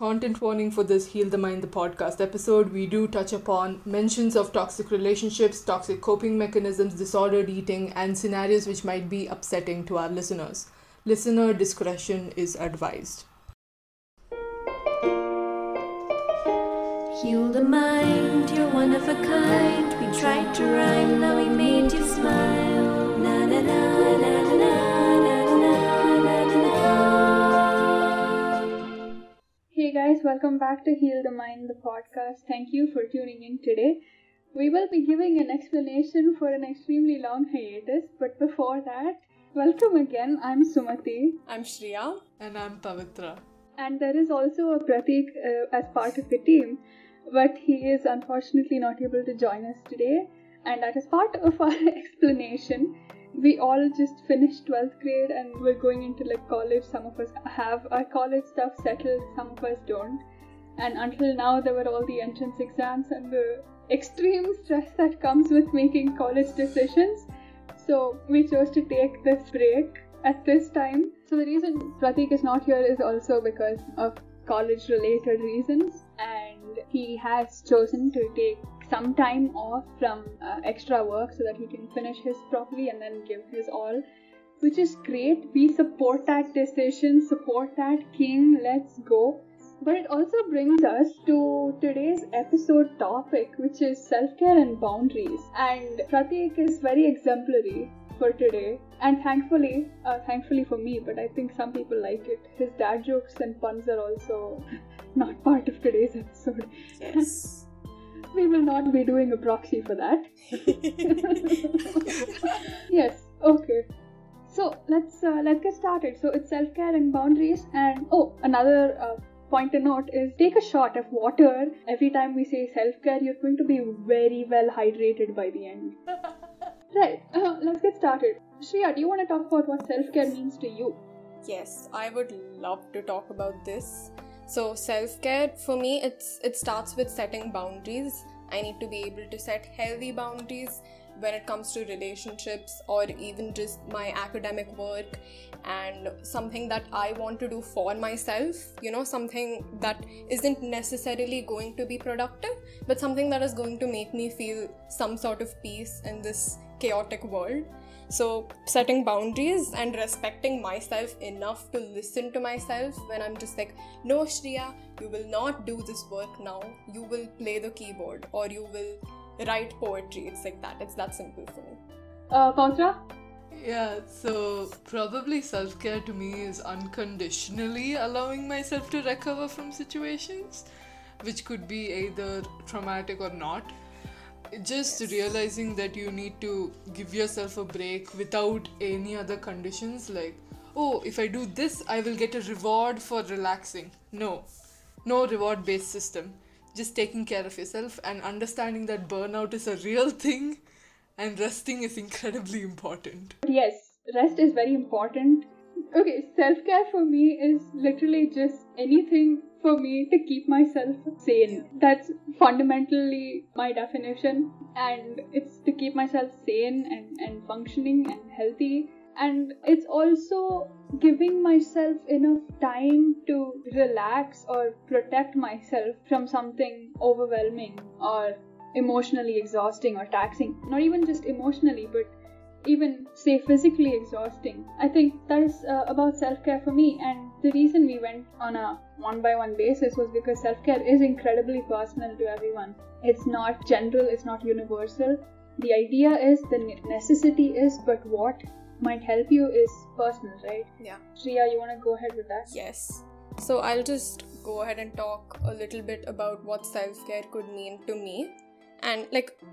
Content warning for this Heal the Mind, the podcast episode. We do touch upon mentions of toxic relationships, toxic coping mechanisms, disordered eating, and scenarios which might be upsetting to our listeners. Listener discretion is advised. Heal the mind, you're one of a kind. We tried to rhyme, now we made you smile. Na na na na na na na na na. Hey guys, welcome back to Heal the Mind, the podcast. Thank you for tuning in today. We will be giving an explanation for an extremely long hiatus, but before that, welcome again. I'm Sumati. I'm Shriya. And I'm Pavitra. And there is also a Prateek as part of the team. But he is unfortunately not able to join us today, and that is part of our explanation. We all just finished 12th grade and we're going into college. Some of us have our college stuff settled, some of us don't. And until now there were all the entrance exams and the extreme stress that comes with making college decisions. So we chose to take this break at this time. So the reason Prateek is not here is also because of college related reasons, and he has chosen to take some time off from extra work so that he can finish his properly and then give his all, which is great. We support that decision, support that king, let's go. But it also brings us to today's episode topic, which is self-care and boundaries. And Prateek is very exemplary for today, and thankfully for me, but I think some people like it. His dad jokes and puns are also not part of today's episode. Yes. We will not be doing a proxy for that. Yes, okay. So let's get started. So it's self-care and boundaries, and another point to note is take a shot of water. Every time we say self-care, you're going to be very well hydrated by the end. Right, let's get started. Shriya, do you want to talk about what self-care means to you? Yes, I would love to talk about this. So self-care, for me, it starts with setting boundaries. I need to be able to set healthy boundaries when it comes to relationships or even just my academic work, and something that I want to do for myself, something that isn't necessarily going to be productive, but something that is going to make me feel some sort of peace in this chaotic world. So setting boundaries and respecting myself enough to listen to myself when I'm just like, no Shriya, you will not do this work now. You will play the keyboard or you will write poetry. It's like that. It's that simple for me. Pavitra? Yeah, so probably self-care to me is unconditionally allowing myself to recover from situations, which could be either traumatic or not. Just realizing that you need to give yourself a break without any other conditions, like, if I do this, I will get a reward for relaxing. No reward-based system. Just taking care of yourself and understanding that burnout is a real thing and resting is incredibly important. Yes, rest is very important. Okay, self-care for me is literally just anything for me to keep myself sane. That's fundamentally my definition, and it's to keep myself sane and functioning and healthy. And it's also giving myself enough time to relax or protect myself from something overwhelming or emotionally exhausting or taxing. Not even just emotionally, but even, say, physically exhausting. I think that is about self-care for me. And the reason we went on a one-by-one basis was because self-care is incredibly personal to everyone. It's not general, it's not universal. The idea is, the necessity is, but what might help you is personal, right? Yeah. Shriya, you want to go ahead with that? Yes. So I'll just go ahead and talk a little bit about what self-care could mean to me. And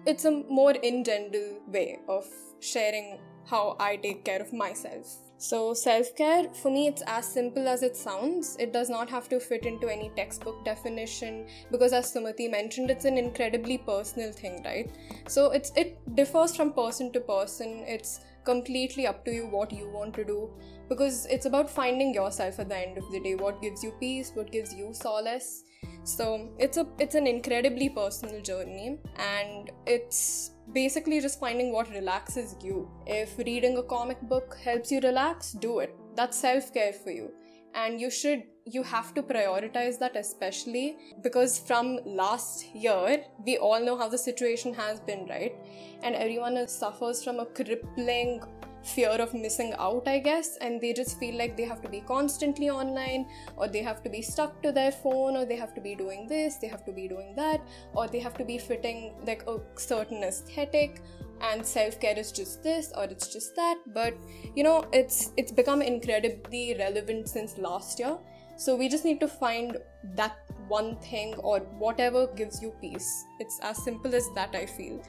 it's a more in general way of sharing how I take care of myself. So self-care, for me, it's as simple as it sounds. It does not have to fit into any textbook definition because, as Sumati mentioned, it's an incredibly personal thing, right? So it differs from person to person. It's completely up to you what you want to do, because it's about finding yourself at the end of the day. What gives you peace? What gives you solace? So it's an incredibly personal journey, and it's basically just finding what relaxes you. If reading a comic book helps you relax, do it. That's self-care for you. And you should you have to prioritize that, especially because from last year, we all know how the situation has been, right? And everyone suffers from a crippling fear of missing out, I guess, and they just feel like they have to be constantly online, or they have to be stuck to their phone, or they have to be doing this, they have to be doing that, or they have to be fitting like a certain aesthetic, and self-care is just this or it's just that. But you know, it's become incredibly relevant since last year, so we just need to find that one thing or whatever gives you peace. It's as simple as that, I feel.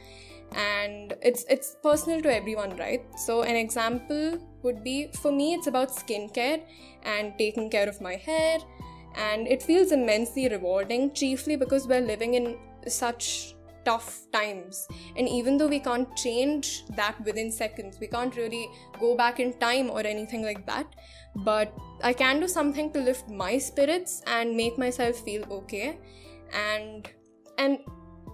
And it's personal to everyone, right? So an example would be, for me, it's about skincare and taking care of my hair, and it feels immensely rewarding, chiefly because we're living in such tough times, and even though we can't change that within seconds, we can't really go back in time or anything like that, but I can do something to lift my spirits and make myself feel okay. And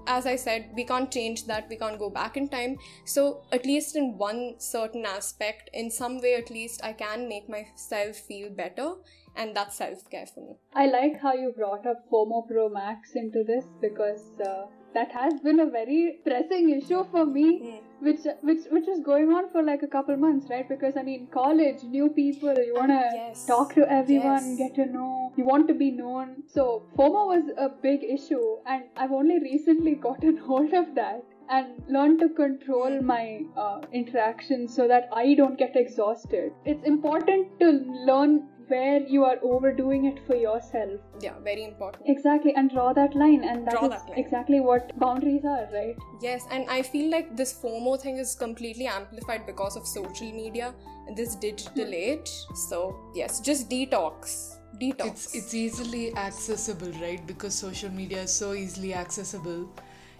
as I said, we can't change that, we can't go back in time, so at least in one certain aspect, in some way at least, I can make myself feel better, and that's self-care for me. I like how you brought up FOMO Pro Max into this, because that has been a very pressing issue for me, which is going on for like a couple months, right? Because I mean, college, new people, you want to talk to everyone, get to know, you want to be known. So FOMO was a big issue, and I've only recently gotten hold of that and learned to control my interactions so that I don't get exhausted. It's important to learn where you are overdoing it for yourself. Yeah, very important. Exactly, and draw that line, and that is exactly what boundaries are, right? Yes, and I feel like this FOMO thing is completely amplified because of social media and this digital age. So yes, just detox. It's easily accessible, right? Because social media is so easily accessible.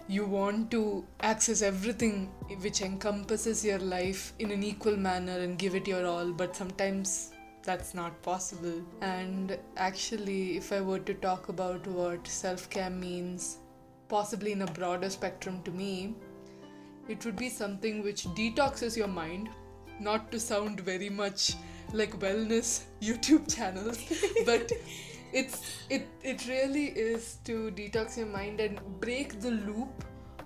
You want to access everything which encompasses your life in an equal manner and give it your all, but sometimes that's not possible. And actually, if I were to talk about what self-care means, possibly in a broader spectrum to me, it would be something which detoxes your mind, not to sound very much like wellness YouTube channels, but it really is to detox your mind and break the loop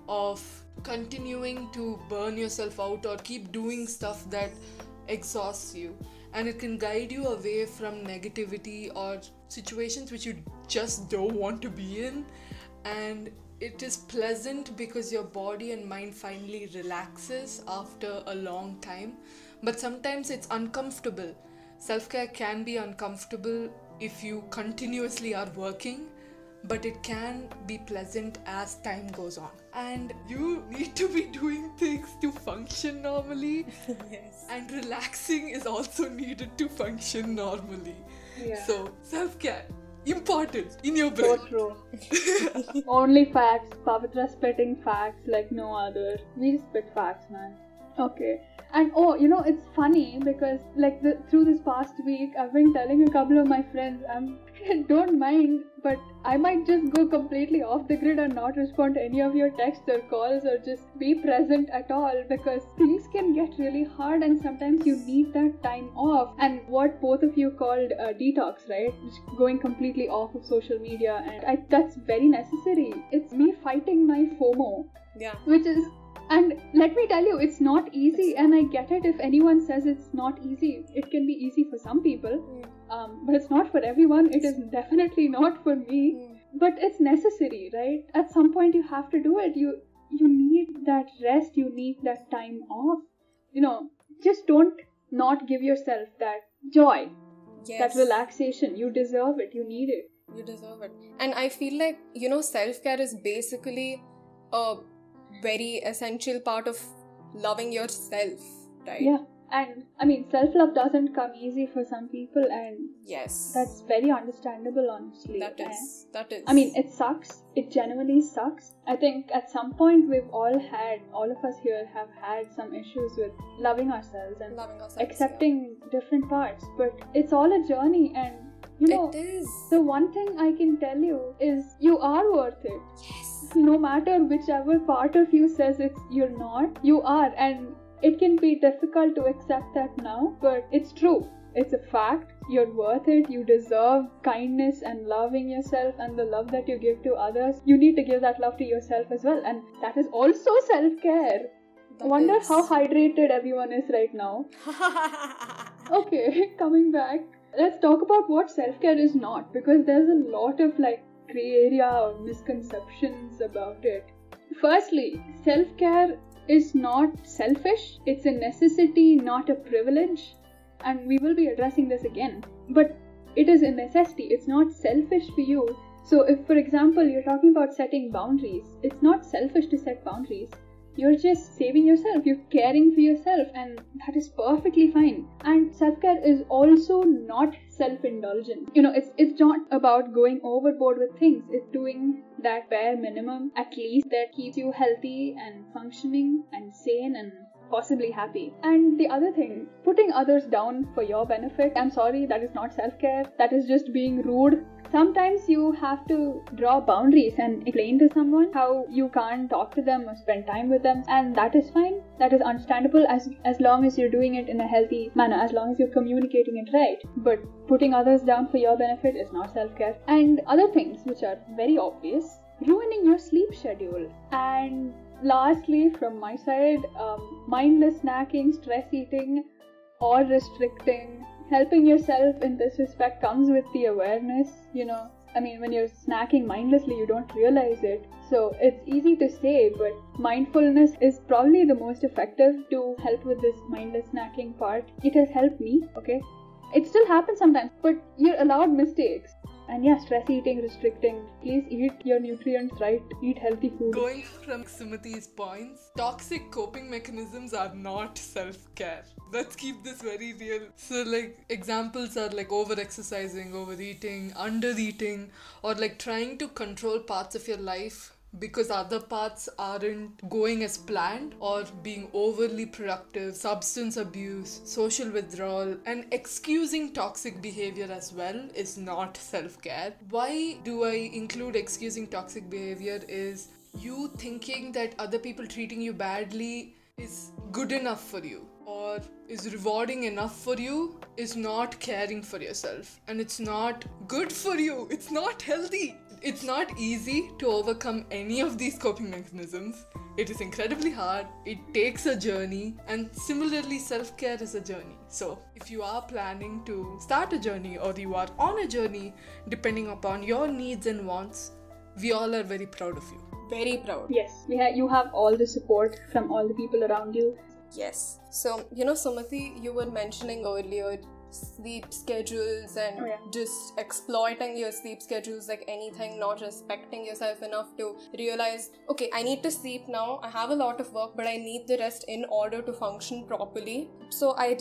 of continuing to burn yourself out or keep doing stuff that exhausts you. And it can guide you away from negativity or situations which you just don't want to be in. And it is pleasant because your body and mind finally relaxes after a long time. But sometimes it's uncomfortable. Self-care can be uncomfortable if you continuously are working, but it can be pleasant as time goes on. And you need to be doing things to function normally. Yes. And relaxing is also needed to function normally. Yeah. So self-care, important in your brain. So true. Only facts. Pavitra spitting facts like no other. We spit facts, man. Okay. And it's funny because like through this past week, I've been telling a couple of my friends, I don't mind, but I might just go completely off the grid and not respond to any of your texts or calls or just be present at all, because things can get really hard and sometimes you need that time off. And what both of you called detox, right? Just going completely off of social media, and that's very necessary. It's me fighting my FOMO. Yeah. And let me tell you, it's not easy, and I get it if anyone says it's not easy. It can be easy for some people, but it's not for everyone. It is definitely not for me, but it's necessary, right? At some point you have to do it. You need that rest, you need that time off. You know, just don't not give yourself that joy, that relaxation. You deserve it, you need it. You deserve it. And I feel like, self-care is basically a very essential part of loving yourself, right? Yeah, and I mean, self-love doesn't come easy for some people, and yes, that's very understandable, honestly. That is. I mean, it sucks. It genuinely sucks. I think at some point all of us here have had some issues with loving ourselves and accepting different parts, but it's all a journey, and it is. The one thing I can tell you is you are worth it. Yes. No matter whichever part of you says you're not, you are. And it can be difficult to accept that now, but it's true. It's a fact. You're worth it. You deserve kindness and loving yourself, and the love that you give to others, you need to give that love to yourself as well. And that is also self-care. Wonder how hydrated everyone is right now. Okay, coming back. Let's talk about what self-care is not, because there's a lot of gray area or misconceptions about it. Firstly, self-care is not selfish. It's a necessity, not a privilege. And we will be addressing this again. But it is a necessity. It's not selfish for you. So if, for example, you're talking about setting boundaries, it's not selfish to set boundaries. You're just saving yourself, you're caring for yourself, and that is perfectly fine. And self-care is also not self-indulgent. It's not about going overboard with things. It's doing that bare minimum, at least, that keeps you healthy and functioning and sane and possibly happy. And the other thing, putting others down for your benefit. I'm sorry, that is not self-care. That is just being rude. Sometimes you have to draw boundaries and explain to someone how you can't talk to them or spend time with them, and that is fine. That is understandable as long as you're doing it in a healthy manner, as long as you're communicating it right. But putting others down for your benefit is not self-care. And other things which are very obvious, ruining your sleep schedule. And lastly, from my side, mindless snacking, stress eating, or restricting. Helping yourself in this respect comes with the awareness, when you're snacking mindlessly, you don't realize it. So it's easy to say, but mindfulness is probably the most effective to help with this mindless snacking part. It has helped me, okay? It still happens sometimes, but you're allowed mistakes. And yeah, stress eating, restricting. Please eat your nutrients right. Eat healthy food. Going from Sumati's points, toxic coping mechanisms are not self-care. Let's keep this very real. So examples are over-exercising, overeating, under-eating, or trying to control parts of your life because other parts aren't going as planned, or being overly productive, substance abuse, social withdrawal, and excusing toxic behavior as well is not self-care. Why do I include excusing toxic behavior is you thinking that other people treating you badly is good enough for you, or is rewarding enough for you, is not caring for yourself, and it's not good for you, it's not healthy. It's not easy to overcome any of these coping mechanisms. It is incredibly hard. It takes a journey, and similarly, self-care is a journey. So if you are planning to start a journey, or you are on a journey, depending upon your needs and wants, we all are very proud of you. Very proud. Yes, you have all the support from all the people around you. Yes. So, Sumati, you were mentioning earlier sleep schedules and just exploiting your sleep schedules anything, not respecting yourself enough to realize, okay, I need to sleep now, I have a lot of work, but I need the rest in order to function properly. So I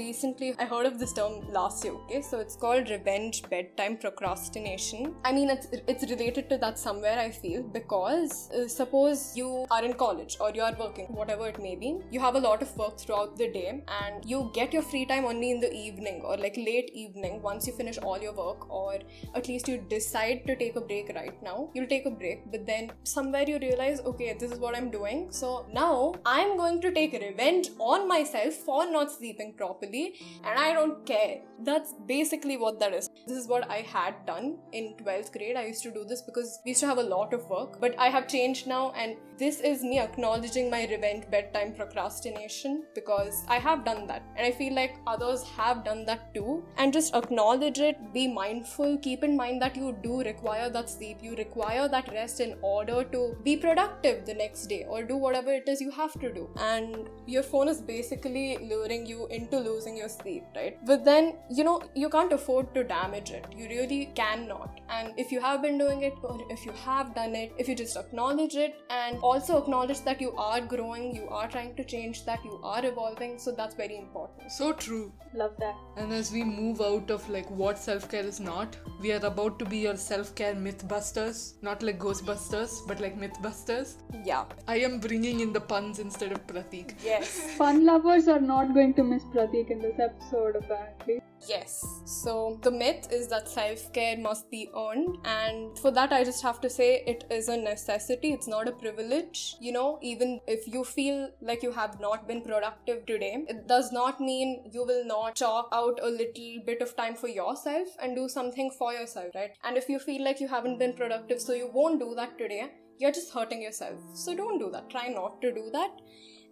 heard of this term last year, okay? So it's called revenge bedtime procrastination. It's related to that somewhere, I feel, because suppose you are in college or you are working, whatever it may be, you have a lot of work throughout the day and you get your free time only in the evening or late evening, once you finish all your work, or at least you decide to take a break right now, you'll take a break, but then somewhere you realize, okay, this is what I'm doing, so now I'm going to take revenge on myself for not sleeping properly, and I don't care. That's basically what that is. This is what I had done in 12th grade. I used to do this because we used to have a lot of work, but I have changed now, and this is me acknowledging my revenge bedtime procrastination, because I have done that, and I feel like others have done that too. And just acknowledge it, be mindful, keep in mind that you do require that sleep, you require that rest in order to be productive the next day or do whatever it is you have to do. And your phone is basically luring you into losing your sleep, right? But then, you can't afford to damage it. You really cannot. And if you have been doing it, or if you have done it, if you just acknowledge it, and also acknowledge that you are growing, you are trying to change, that you are evolving. So that's very important. So true. Love that. And as we move out of what self-care is not, we are about to be your self-care mythbusters, not ghostbusters, but mythbusters. Yeah. I am bringing in the puns instead of Prateek. Yes. Pun lovers are not going to miss Prateek in this episode, apparently. Yes. So the myth is that self-care must be earned, and for that I just have to say it is a necessity. It's not a privilege. You know, even if you feel like you have not been productive today, it does not mean you will not chalk out a little bit of time for yourself and do something for yourself, right? And if you feel like you haven't been productive, so you won't do that today, you're just hurting yourself. So don't do that. Try not to do that.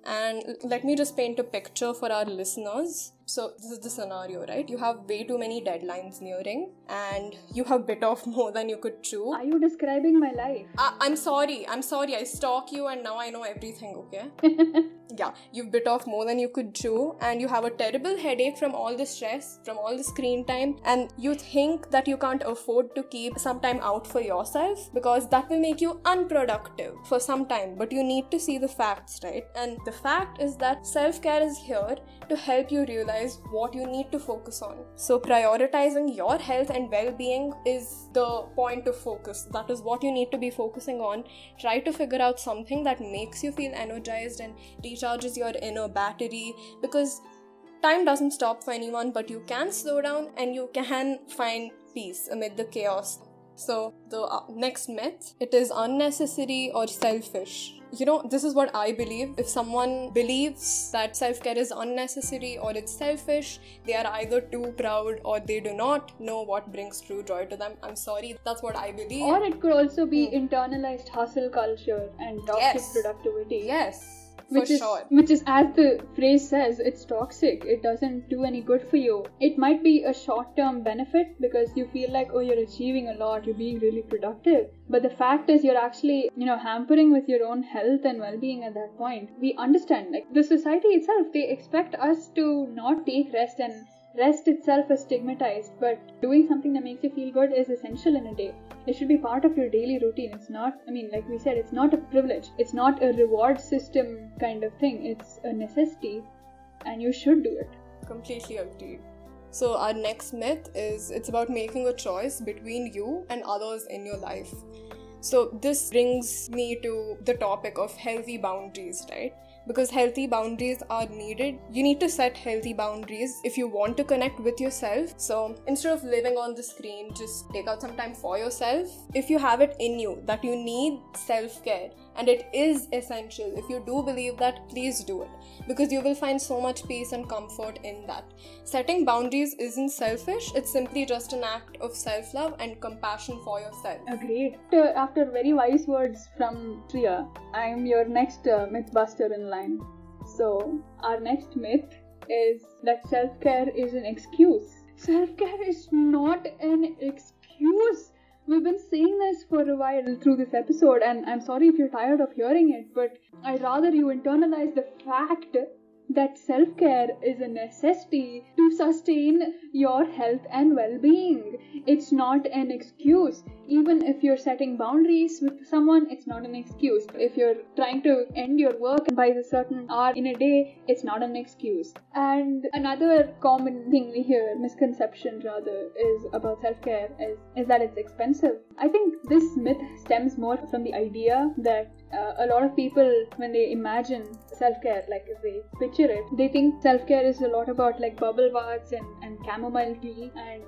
And let me just paint a picture for our listeners. So this is the scenario, right? You have way too many deadlines nearing and you have bit off more than you could chew. Are you describing my life? I'm sorry. I stalk you and now I know everything, okay? Yeah, you've bit off more than you could chew and you have a terrible headache from all the stress, from all the screen time, and you think that you can't afford to keep some time out for yourself because that will make you unproductive for some time. But you need to see the facts, right? And the fact is that self-care is here to help you realize what you need to focus on. So prioritizing your health and well-being is the point of focus. That is what you need to be focusing on. Try to figure out something that makes you feel energized and recharges your inner battery, because time doesn't stop for anyone, but you can slow down and you can find peace amid the chaos. So the next myth, it is unnecessary or selfish. You know, this is what I believe. If someone believes that self-care is unnecessary or it's selfish, they are either too proud or they do not know what brings true joy to them. I'm sorry, that's what I believe. Or it could also be internalized hustle culture and toxic productivity. Yes. Which is, as the phrase says, it's toxic. It doesn't do any good for you. It might be a short-term benefit because you feel like, oh, you're achieving a lot, you're being really productive. But the fact is, you're actually, hampering with your own health and well-being at that point. We understand, like, the society itself, they expect us to not take rest, and rest itself is stigmatized, but doing something that makes you feel good is essential in a day. It should be part of your daily routine. It's not, like we said, it's not a privilege. It's not a reward system kind of thing. It's a necessity and you should do it. Completely agreed. So our next myth is it's about making a choice between you and others in your life. So this brings me to the topic of healthy boundaries, right? Because healthy boundaries are needed. You need to set healthy boundaries if you want to connect with yourself. So instead of living on the screen, just take out some time for yourself. If you have it in you that you need self-care, and it is essential, if you do believe that, please do it, because you will find so much peace and comfort in that. Setting boundaries isn't selfish. It's simply just an act of self-love and compassion for yourself. Agreed. After very wise words from Shriya, I'm your next mythbuster in line. So our next myth is that self-care is an excuse. Self-care is not an excuse. We've been saying this for a while through this episode, and I'm sorry if you're tired of hearing it, but I'd rather you internalize the fact that self-care is a necessity to sustain your health and well-being. It's not an excuse. Even if you're setting boundaries with someone, it's not an excuse. If you're trying to end your work by a certain hour in a day, it's not an excuse. And another common thing we hear, misconception rather, is about self-care is that it's expensive. I think this myth stems more from the idea that a lot of people, when they imagine self-care, like if they picture it, they think self-care is a lot about like bubble baths and chamomile tea and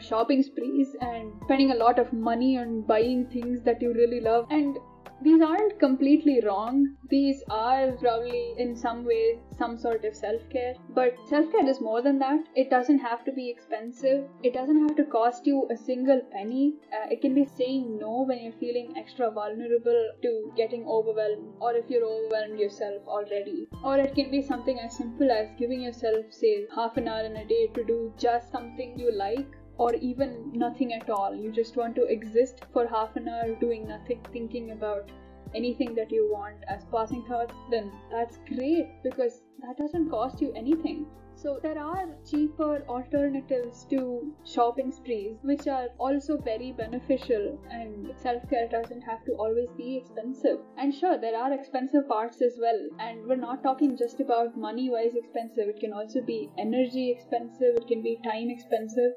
shopping sprees and spending a lot of money on buying things that you really love. And these aren't completely wrong. These are probably in some ways some sort of self-care. But self-care is more than that. It doesn't have to be expensive. It doesn't have to cost you a single penny. It can be saying no when you're feeling extra vulnerable to getting overwhelmed, or if you're overwhelmed yourself already. Or it can be something as simple as giving yourself, say, half an hour in a day to do just something you like. Or even nothing at all. You just want to exist for half an hour doing nothing, thinking about anything that you want as passing thoughts, then that's great because that doesn't cost you anything. So there are cheaper alternatives to shopping sprees which are also very beneficial, and self-care doesn't have to always be expensive. And sure, there are expensive parts as well, and we're not talking just about money-wise expensive. It can also be energy expensive, it can be time expensive.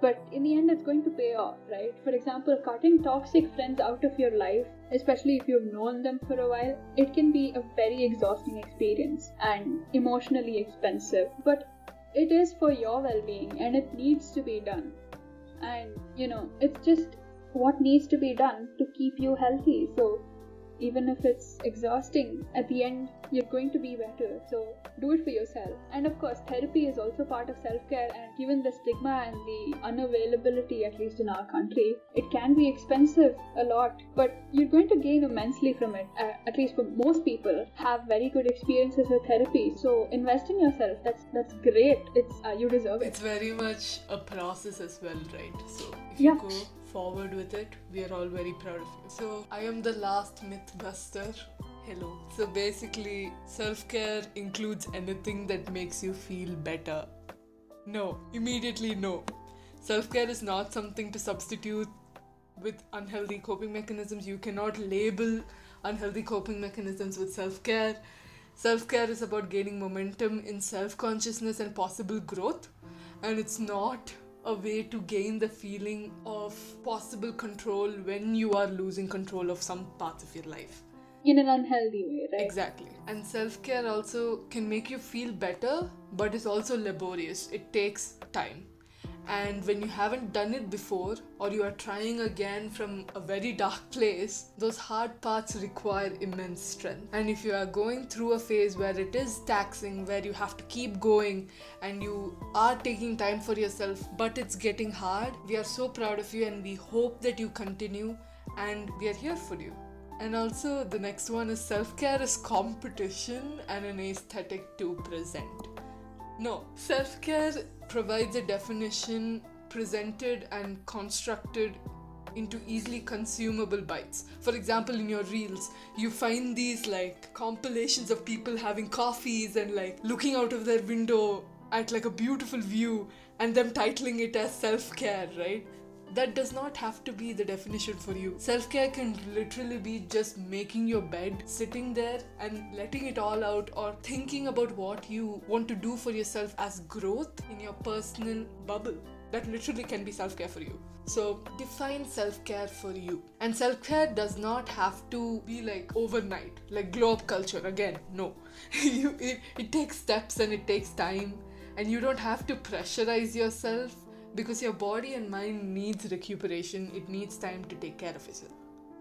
But in the end, it's going to pay off, right? For example, cutting toxic friends out of your life, especially if you've known them for a while, it can be a very exhausting experience and emotionally expensive. But It is for your well-being and it needs to be done. And, it's just what needs to be done to keep you healthy. So even if it's exhausting, at the end, you're going to be better. So do it for yourself. And of course, therapy is also part of self-care. And given the stigma and the unavailability, at least in our country, it can be expensive a lot. But you're going to gain immensely from it. At least for most people, have very good experiences with therapy. So invest in yourself. That's great. It's you deserve it. It's very much a process as well, right? So if you go forward with it, we are all very proud of you. So I am the last myth buster. Hello. So basically, self-care includes anything that makes you feel better. No, immediately no. Self-care is not something to substitute with unhealthy coping mechanisms. You cannot label unhealthy coping mechanisms with self-care. Self-care is about gaining momentum in self-consciousness and possible growth, and it's not a way to gain the feeling of possible control when you are losing control of some parts of your life. In an unhealthy way, right? Exactly. And self-care also can make you feel better, but it's also laborious. It takes time. And when you haven't done it before, or you are trying again from a very dark place, those hard parts require immense strength. And if you are going through a phase where it is taxing, where you have to keep going and you are taking time for yourself, but it's getting hard, we are so proud of you and we hope that you continue, and we are here for you. And also the next one is self-care is competition and an aesthetic to present. No, self-care provides a definition presented and constructed into easily consumable bites. For example, in your reels, you find these compilations of people having coffees and looking out of their window at a beautiful view and them titling it as self-care, right? That does not have to be the definition for you. Self-care can literally be just making your bed, sitting there and letting it all out, or thinking about what you want to do for yourself as growth in your personal bubble. That literally can be self-care for you. So define self-care for you. And self-care does not have to be overnight, glow-up culture. Again, no. It takes steps and it takes time, and you don't have to pressurize yourself, because your body and mind needs recuperation. It needs time to take care of itself.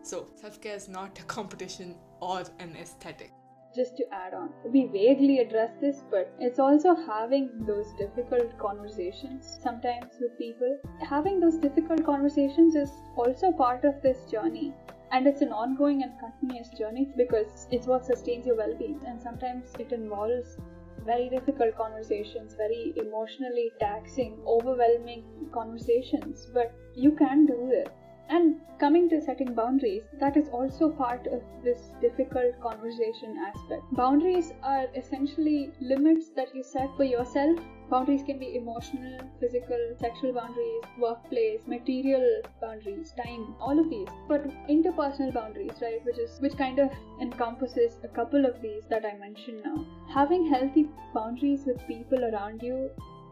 So self-care is not a competition or an aesthetic. Just to add on, we vaguely address this, but it's also having those difficult conversations sometimes with people. Having those difficult conversations is also part of this journey. And it's an ongoing and continuous journey, because it's what sustains your well-being. And sometimes it involves very difficult conversations, very emotionally taxing, overwhelming conversations, but you can do it. And coming to setting boundaries, that is also part of this difficult conversation aspect. Boundaries are essentially limits that you set for yourself. Boundaries can be emotional, physical, sexual boundaries, workplace, material boundaries, time, all of these. But interpersonal boundaries, right, which kind of encompasses a couple of these that I mentioned now. Having healthy boundaries with people around you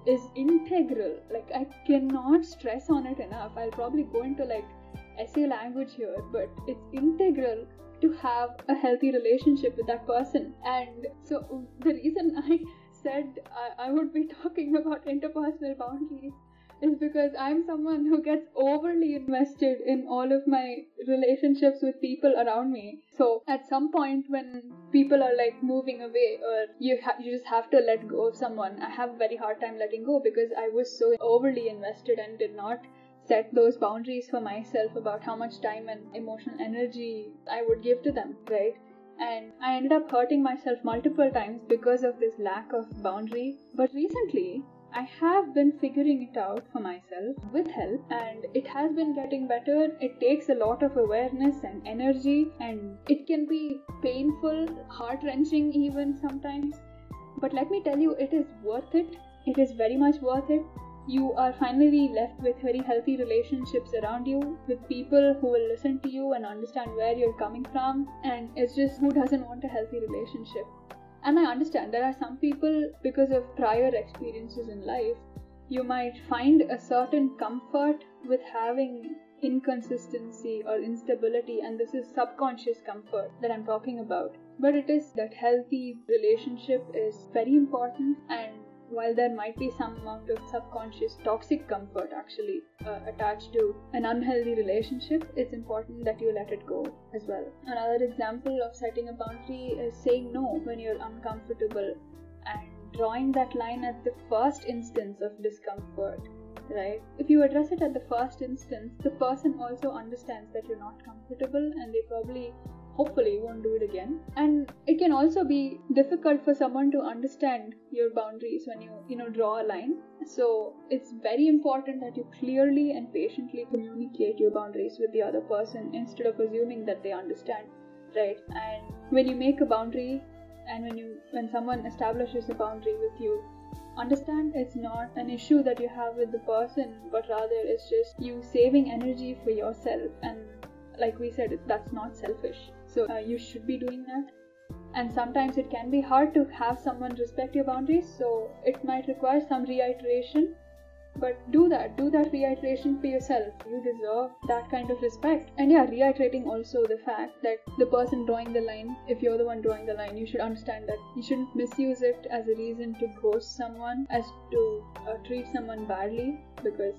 is integral. I cannot stress on it enough. I'll probably go into essay language here, but it's integral to have a healthy relationship with that person. And so the reason I said I would be talking about interpersonal boundaries is because I'm someone who gets overly invested in all of my relationships with people around me. So at some point when people are moving away, or you just have to let go of someone, I have a very hard time letting go, because I was so overly invested and did not set those boundaries for myself about how much time and emotional energy I would give to them, right? And I ended up hurting myself multiple times because of this lack of boundary. But recently, I have been figuring it out for myself with help, and it has been getting better. It takes a lot of awareness and energy, and it can be painful, heart-wrenching even sometimes. But let me tell you, it is worth it. It is very much worth it. You are finally left with very healthy relationships around you, with people who will listen to you and understand where you're coming from. And it's just, who doesn't want a healthy relationship? And I understand there are some people, because of prior experiences in life, you might find a certain comfort with having inconsistency or instability, and this is subconscious comfort that I'm talking about. But it is that healthy relationship is very important, and while there might be some amount of subconscious toxic comfort actually attached to an unhealthy relationship, it's important that you let it go as well. Another example of setting a boundary is saying no when you're uncomfortable and drawing that line at the first instance of discomfort, right? If you address it at the first instance, the person also understands that you're not comfortable and they probably, hopefully, won't do it again. And it can also be difficult for someone to understand your boundaries when you draw a line. So it's very important that you clearly and patiently communicate your boundaries with the other person instead of assuming that they understand, right? And when you make a boundary, and when someone establishes a boundary with you, understand it's not an issue that you have with the person, but rather it's just you saving energy for yourself. And like we said, that's not selfish. So you should be doing that. And sometimes it can be hard to have someone respect your boundaries, so it might require some reiteration. But do that reiteration for yourself. You deserve that kind of respect. And yeah, reiterating also the fact that the person drawing the line, if you're the one drawing the line, you should understand that you shouldn't misuse it as a reason to ghost someone, as to treat someone badly, because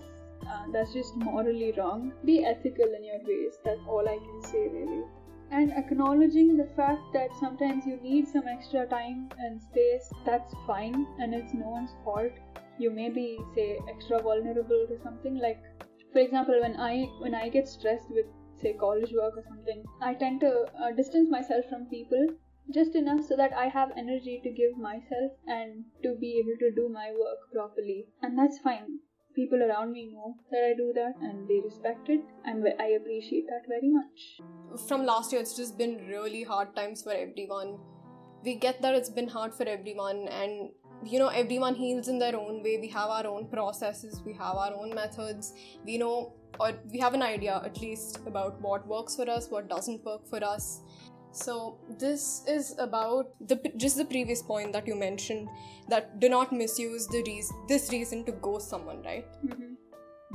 that's just morally wrong. Be ethical in your ways, that's all I can say really. And acknowledging the fact that sometimes you need some extra time and space, that's fine, and it's no one's fault. You may be, say, extra vulnerable to something. Like, for example, when I get stressed with, say, college work or something, I tend to distance myself from people just enough so that I have energy to give myself and to be able to do my work properly. And that's fine. People around me know that I do that and they respect it, and I appreciate that very much. From last year, it's just been really hard times for everyone. We get that it's been hard for everyone, and everyone heals in their own way. We have our own processes, we have our own methods, we know, or we have an idea at least about what works for us, what doesn't work for us. So this is about the previous point that you mentioned, that do not misuse this reason to ghost someone, right? Mm-hmm.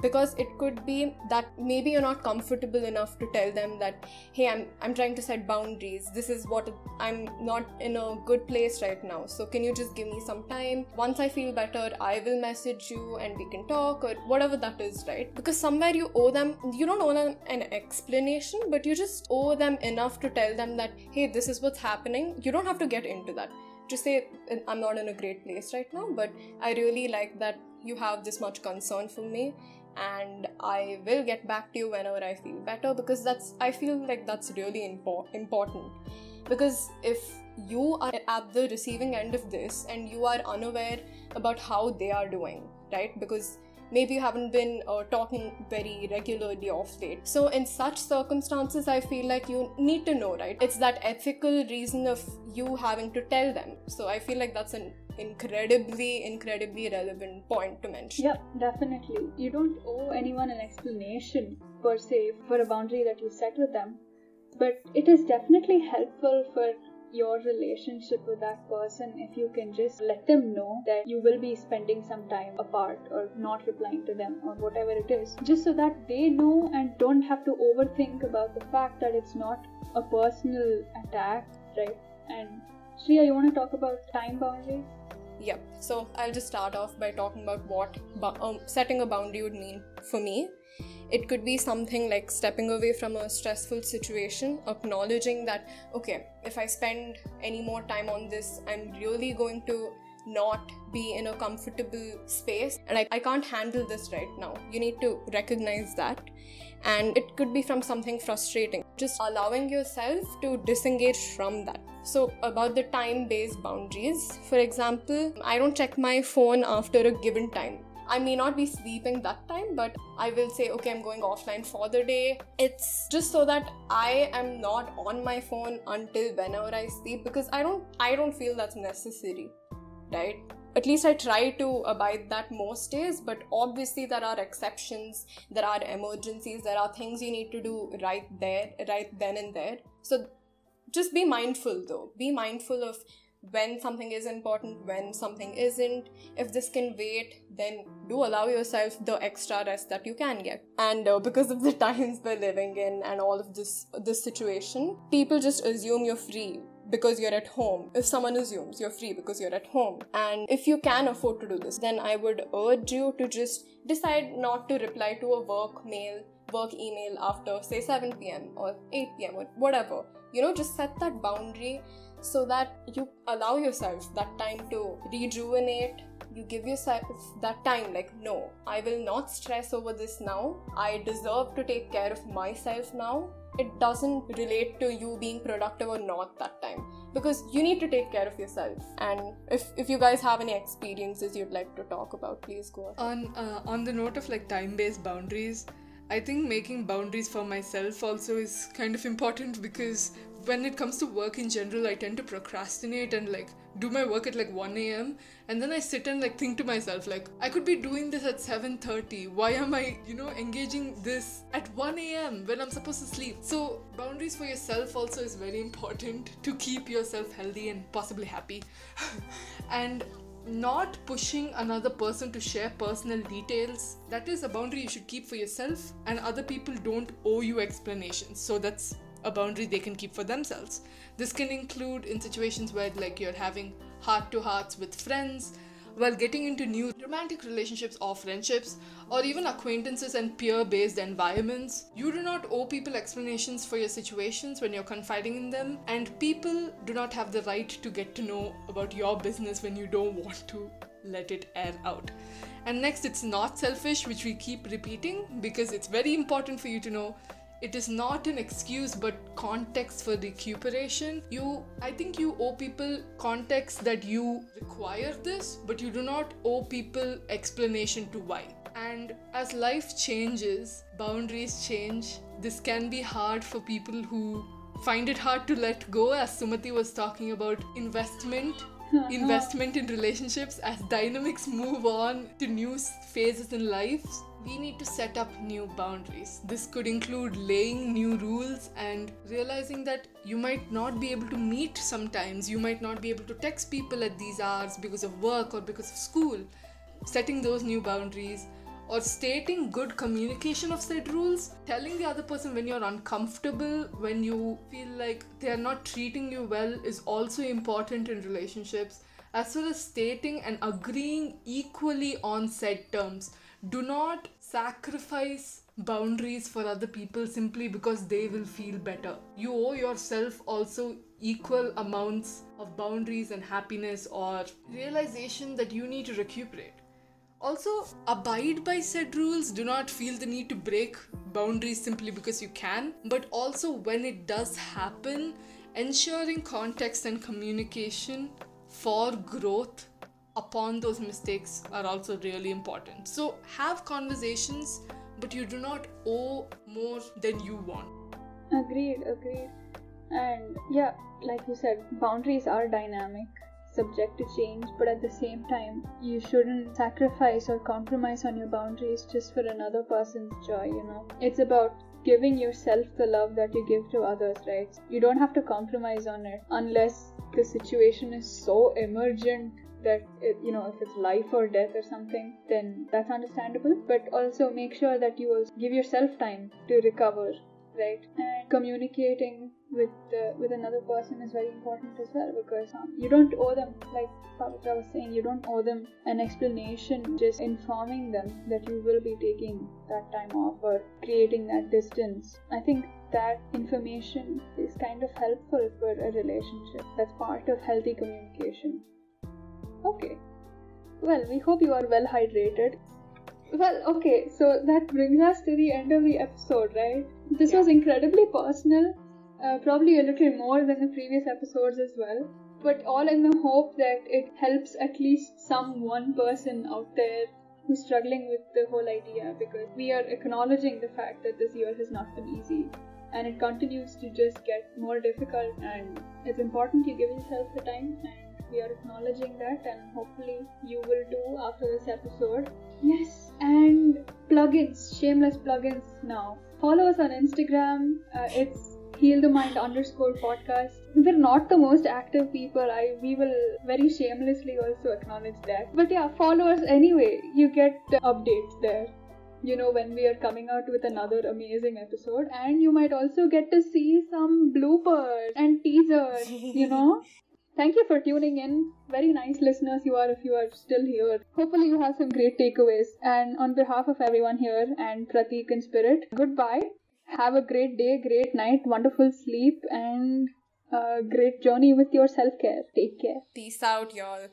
Because it could be that maybe you're not comfortable enough to tell them that, hey, I'm trying to set boundaries. This is what, I'm not in a good place right now. So can you just give me some time? Once I feel better, I will message you and we can talk, or whatever that is, right? Because somewhere you owe them, you don't owe them an explanation, but you just owe them enough to tell them that, hey, this is what's happening. You don't have to get into that. Just say, I'm not in a great place right now, but I really like that you have this much concern for me, and I will get back to you whenever I feel better. Because I feel like that's really important. Because if you are at the receiving end of this and you are unaware about how they are doing, right? Because maybe you haven't been talking very regularly off late. So in such circumstances, I feel like you need to know, right? It's that ethical reason of you having to tell them. So I feel like that's an incredibly relevant point to mention. Yeah, definitely. You don't owe anyone an explanation per se for a boundary that you set with them, but it is definitely helpful for your relationship with that person if you can just let them know that you will be spending some time apart, or not replying to them, or whatever it is, just so that they know and don't have to overthink about the fact that it's not a personal attack, right? And Shriya, you want to talk about time boundaries? Yeah, so I'll just start off by talking about what setting a boundary would mean for me. It could be something like stepping away from a stressful situation, acknowledging that, okay, if I spend any more time on this, I'm really going to not be in a comfortable space, and I can't handle this right now. You need to recognize that. And it could be from something frustrating, just allowing yourself to disengage from that. So about the time-based boundaries, for example, I don't check my phone after a given time. I may not be sleeping that time, but I will say, okay, I'm going offline for the day. It's just so that I am not on my phone until whenever I sleep, because I don't feel that's necessary, right? At least I try to abide that most days, but obviously there are exceptions, there are emergencies, there are things you need to do right then and there. So just be mindful though. Be mindful of when something is important, when something isn't. If this can wait, then do allow yourself the extra rest that you can get. And because of the times we're living in and all of this situation, people just assume you're free because you're at home. If someone assumes you're free because you're at home, and if you can afford to do this, then I would urge you to just decide not to reply to a work email after say 7 p.m. or 8 p.m. or whatever. Just set that boundary so that you allow yourself that time to rejuvenate. You give yourself that time, like, no, I will not stress over this now. I deserve to take care of myself now. It doesn't relate to you being productive or not that time, because you need to take care of yourself. And if you guys have any experiences you'd like to talk about, please go on. On the note of like time-based boundaries, I think making boundaries for myself also is kind of important, because when it comes to work in general, I tend to procrastinate and like do my work at like 1 a.m. and then I sit and like think to myself, like, I could be doing this at 7:30. Why am I, engaging this at 1 a.m. when I'm supposed to sleep? So boundaries for yourself also is very important to keep yourself healthy and possibly happy. And not pushing another person to share personal details. That is a boundary you should keep for yourself, and other people don't owe you explanations. So that's a boundary they can keep for themselves. This can include in situations where like you're having heart-to-hearts with friends, while getting into new romantic relationships or friendships, or even acquaintances and peer-based environments. You do not owe people explanations for your situations when you're confiding in them, and people do not have the right to get to know about your business when you don't want to let it air out. And next, it's not selfish, which we keep repeating because it's very important for you to know. It is not an excuse, but context for recuperation. I think you owe people context that you require this, but you do not owe people explanation to why. And as life changes, boundaries change. This can be hard for people who find it hard to let go, as Sumati was talking about investment in relationships. As dynamics move on to new phases in life, we need to set up new boundaries. This could include laying new rules and realizing that you might not be able to meet sometimes. You might not be able to text people at these hours because of work or because of school. Setting those new boundaries or stating good communication of said rules. Telling the other person when you're uncomfortable, when you feel like they're not treating you well, is also important in relationships, as well as stating and agreeing equally on said terms. Do not sacrifice boundaries for other people simply because they will feel better. You owe yourself also equal amounts of boundaries and happiness or realization that you need to recuperate. Also, abide by said rules. Do not feel the need to break boundaries simply because you can. But also, when it does happen, ensuring context and communication for growth upon those mistakes are also really important. So have conversations, but you do not owe more than you want. Agreed. And yeah, like you said, boundaries are dynamic, subject to change, but at the same time, you shouldn't sacrifice or compromise on your boundaries just for another person's joy, It's about giving yourself the love that you give to others, right? You don't have to compromise on it unless the situation is so emergent that if it's life or death or something, then that's understandable. But also make sure that you also give yourself time to recover, right? And communicating with another person is very important as well, because you don't owe them, like Pavitra was saying, you don't owe them an explanation. Just informing them that you will be taking that time off or creating that distance, I think that information is kind of helpful for a relationship. That's part of healthy communication. Okay, well, we hope you are well hydrated. Well, okay, so that brings us to the end of the episode, right? This was incredibly personal, probably a little more than the previous episodes as well, but all in the hope that it helps at least some one person out there who's struggling with the whole idea, because we are acknowledging the fact that this year has not been easy. And it continues to just get more difficult, and it's important you give yourself the time, and we are acknowledging that, and hopefully you will do after this episode. Yes, and plugins, shameless plugins now. Follow us on Instagram, it's healthemind_podcast. We're not the most active people, we will very shamelessly also acknowledge that. But yeah, follow us anyway, you get updates there. when we are coming out with another amazing episode. And you might also get to see some bloopers and teasers, Thank you for tuning in. Very nice listeners you are if you are still here. Hopefully you have some great takeaways. And on behalf of everyone here and Prateek in spirit, goodbye. Have a great day, great night, wonderful sleep, and a great journey with your self-care. Take care. Peace out, y'all.